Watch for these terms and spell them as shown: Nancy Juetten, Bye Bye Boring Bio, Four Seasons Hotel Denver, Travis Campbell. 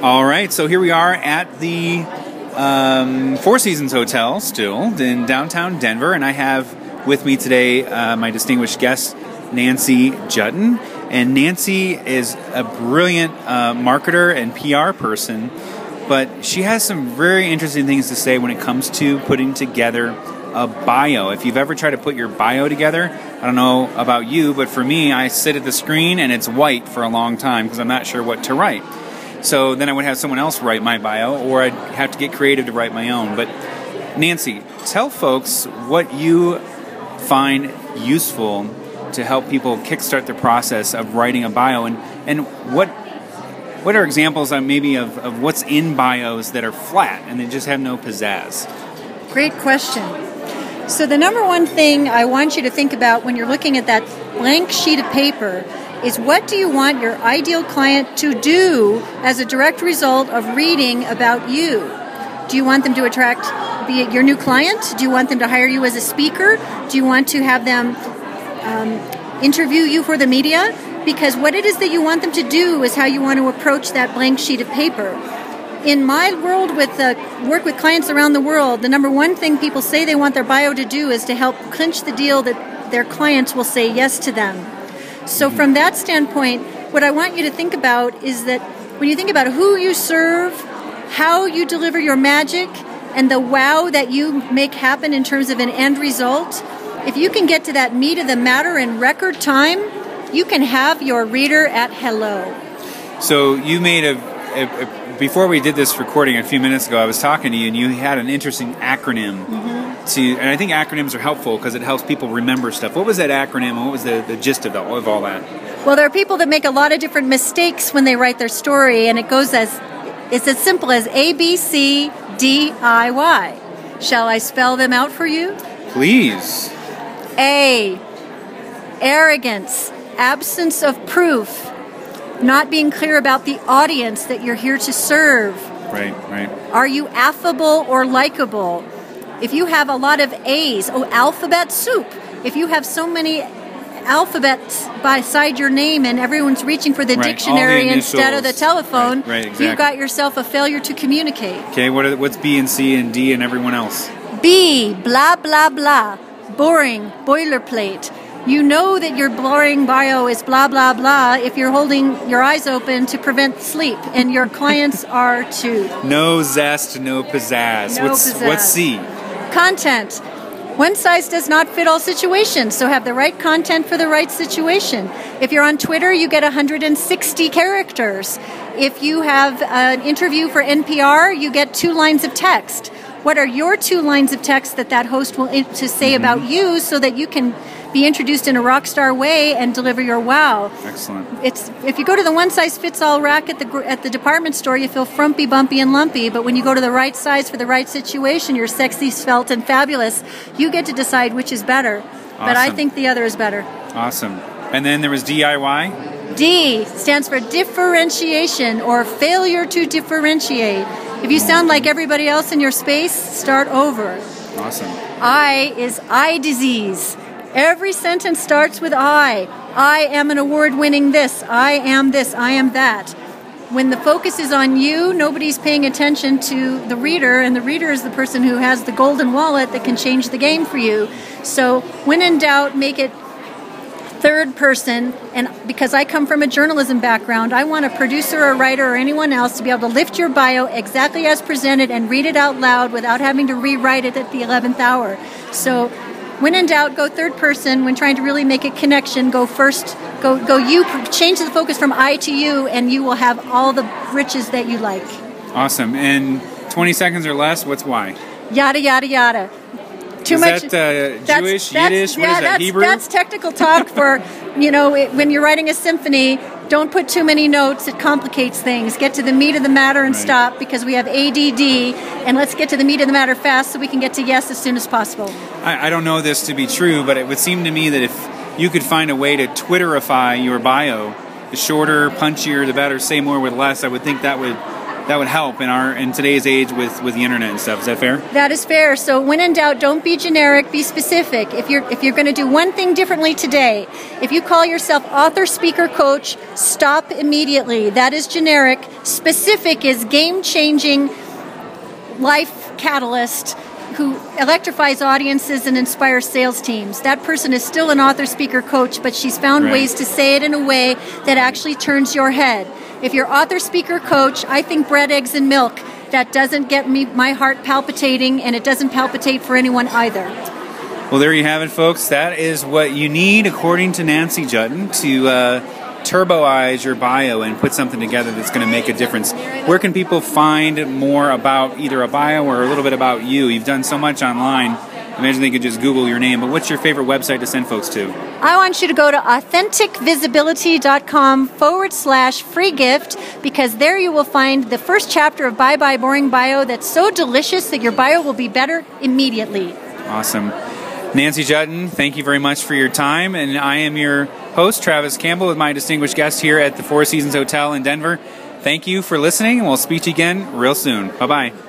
All right, so here we are at the Four Seasons Hotel, still in downtown Denver, and I have with me today my distinguished guest, Nancy Juetten. And Nancy is a brilliant marketer and PR person, but she has some very interesting things to say when it comes to putting together a bio. If you've ever tried to put your bio together, I don't know about you, but for me, I sit at the screen and it's white for a long time because I'm not sure what to write. So then I would have someone else write my bio, or I'd have to get creative to write my own. But Nancy, tell folks what you find useful to help people kickstart the process of writing a bio, and what are examples maybe of what's in bios that are flat and they just have no pizzazz? Great question. So the number one thing I want you to think about when you're looking at that blank sheet of paper is, what do you want your ideal client to do as a direct result of reading about you? Do you want them to be your new client? Do you want them to hire you as a speaker? Do you want to have them interview you for the media? Because what it is that you want them to do is how you want to approach that blank sheet of paper. In my world with work with clients around the world, the number one thing people say they want their bio to do is to help clinch the deal that their clients will say yes to them. So from that standpoint, what I want you to think about is that when you think about who you serve, how you deliver your magic, and the wow that you make happen in terms of an end result, if you can get to that meat of the matter in record time, you can have your reader at hello. So you made before we did this recording a few minutes ago, I was talking to you and you had an interesting acronym. And I think acronyms are helpful because it helps people remember stuff. What was that acronym? What was the gist of all that? Well, there are people that make a lot of different mistakes when they write their story, and it's as simple as A, B, C, D, I, Y. Shall I spell them out for you? Please. A, arrogance, absence of proof, not being clear about the audience that you're here to serve. Right, right. Are you affable or likable? If you have a lot of A's, alphabet soup. If you have so many alphabets beside your name and everyone's reaching for the dictionary instead of the telephone, exactly. You've got yourself a failure to communicate. Okay, what's B and C and D and everyone else? B, blah, blah, blah, boring, boilerplate. You know that your boring bio is blah, blah, blah if you're holding your eyes open to prevent sleep, and your clients are too. No zest, no pizzazz. No pizzazz. What's C? Content. One size does not fit all situations, so have the right content for the right situation. If you're on Twitter, you get 160 characters. If you have an interview for NPR, you get 2 lines of text. What are your 2 lines of text that host will to say about you so that you can be introduced in a rock star way and deliver your wow? Excellent. If you go to the one-size-fits-all rack at the department store, you feel frumpy, bumpy, and lumpy. But when you go to the right size for the right situation, you're sexy, svelte, and fabulous. You get to decide which is better. Awesome. But I think the other is better. Awesome. And then there was DIY? D stands for differentiation, or failure to differentiate. If you sound like everybody else in your space, start over. Awesome. I is eye disease. Every sentence starts with I. I am an award-winning this. I am this. I am that. When the focus is on you, nobody's paying attention to the reader, and the reader is the person who has the golden wallet that can change the game for you. So when in doubt, make it third person, and because I come from a journalism background, I want a producer or writer or anyone else to be able to lift your bio exactly as presented and read it out loud without having to rewrite it at the 11th hour. So when in doubt, go third person. When trying to really make a connection, go first. Go you. Change the focus from I to you, and you will have all the riches that you like. Awesome. And 20 seconds or less, what's why? Yada, yada, yada. Is that Jewish, Yiddish, what is that, Hebrew? That's technical talk for, when you're writing a symphony, don't put too many notes, it complicates things. Get to the meat of the matter and stop, because we have ADD, and let's get to the meat of the matter fast so we can get to yes as soon as possible. I don't know this to be true, but it would seem to me that if you could find a way to Twitterify your bio, the shorter, punchier, the better, say more with less, I would think that would that would help in today's age with the internet and stuff. Is that fair? That is fair. So when in doubt, don't be generic, be specific. If you're going to do one thing differently today, if you call yourself author, speaker, coach, stop immediately. That is generic. Specific is game-changing, life catalyst who electrifies audiences and inspires sales teams. That person is still an author, speaker, coach, but she's found ways to say it in a way that actually turns your head. If you're author, speaker, coach, I think bread, eggs, and milk. That doesn't get my heart palpitating, and it doesn't palpitate for anyone either. Well, there you have it, folks. That is what you need, according to Nancy Juetten, to turboize your bio and put something together that's going to make a difference. Where can people find more about either a bio or a little bit about you? You've done so much online. Imagine they could just Google your name. But what's your favorite website to send folks to? I want you to go to authenticvisibility.com/free gift, because there you will find the first chapter of Bye Bye Boring Bio that's so delicious that your bio will be better immediately. Awesome. Nancy Juetten, thank you very much for your time. And I am your host, Travis Campbell, with my distinguished guest here at the Four Seasons Hotel in Denver. Thank you for listening, and we'll speak to you again real soon. Bye-bye.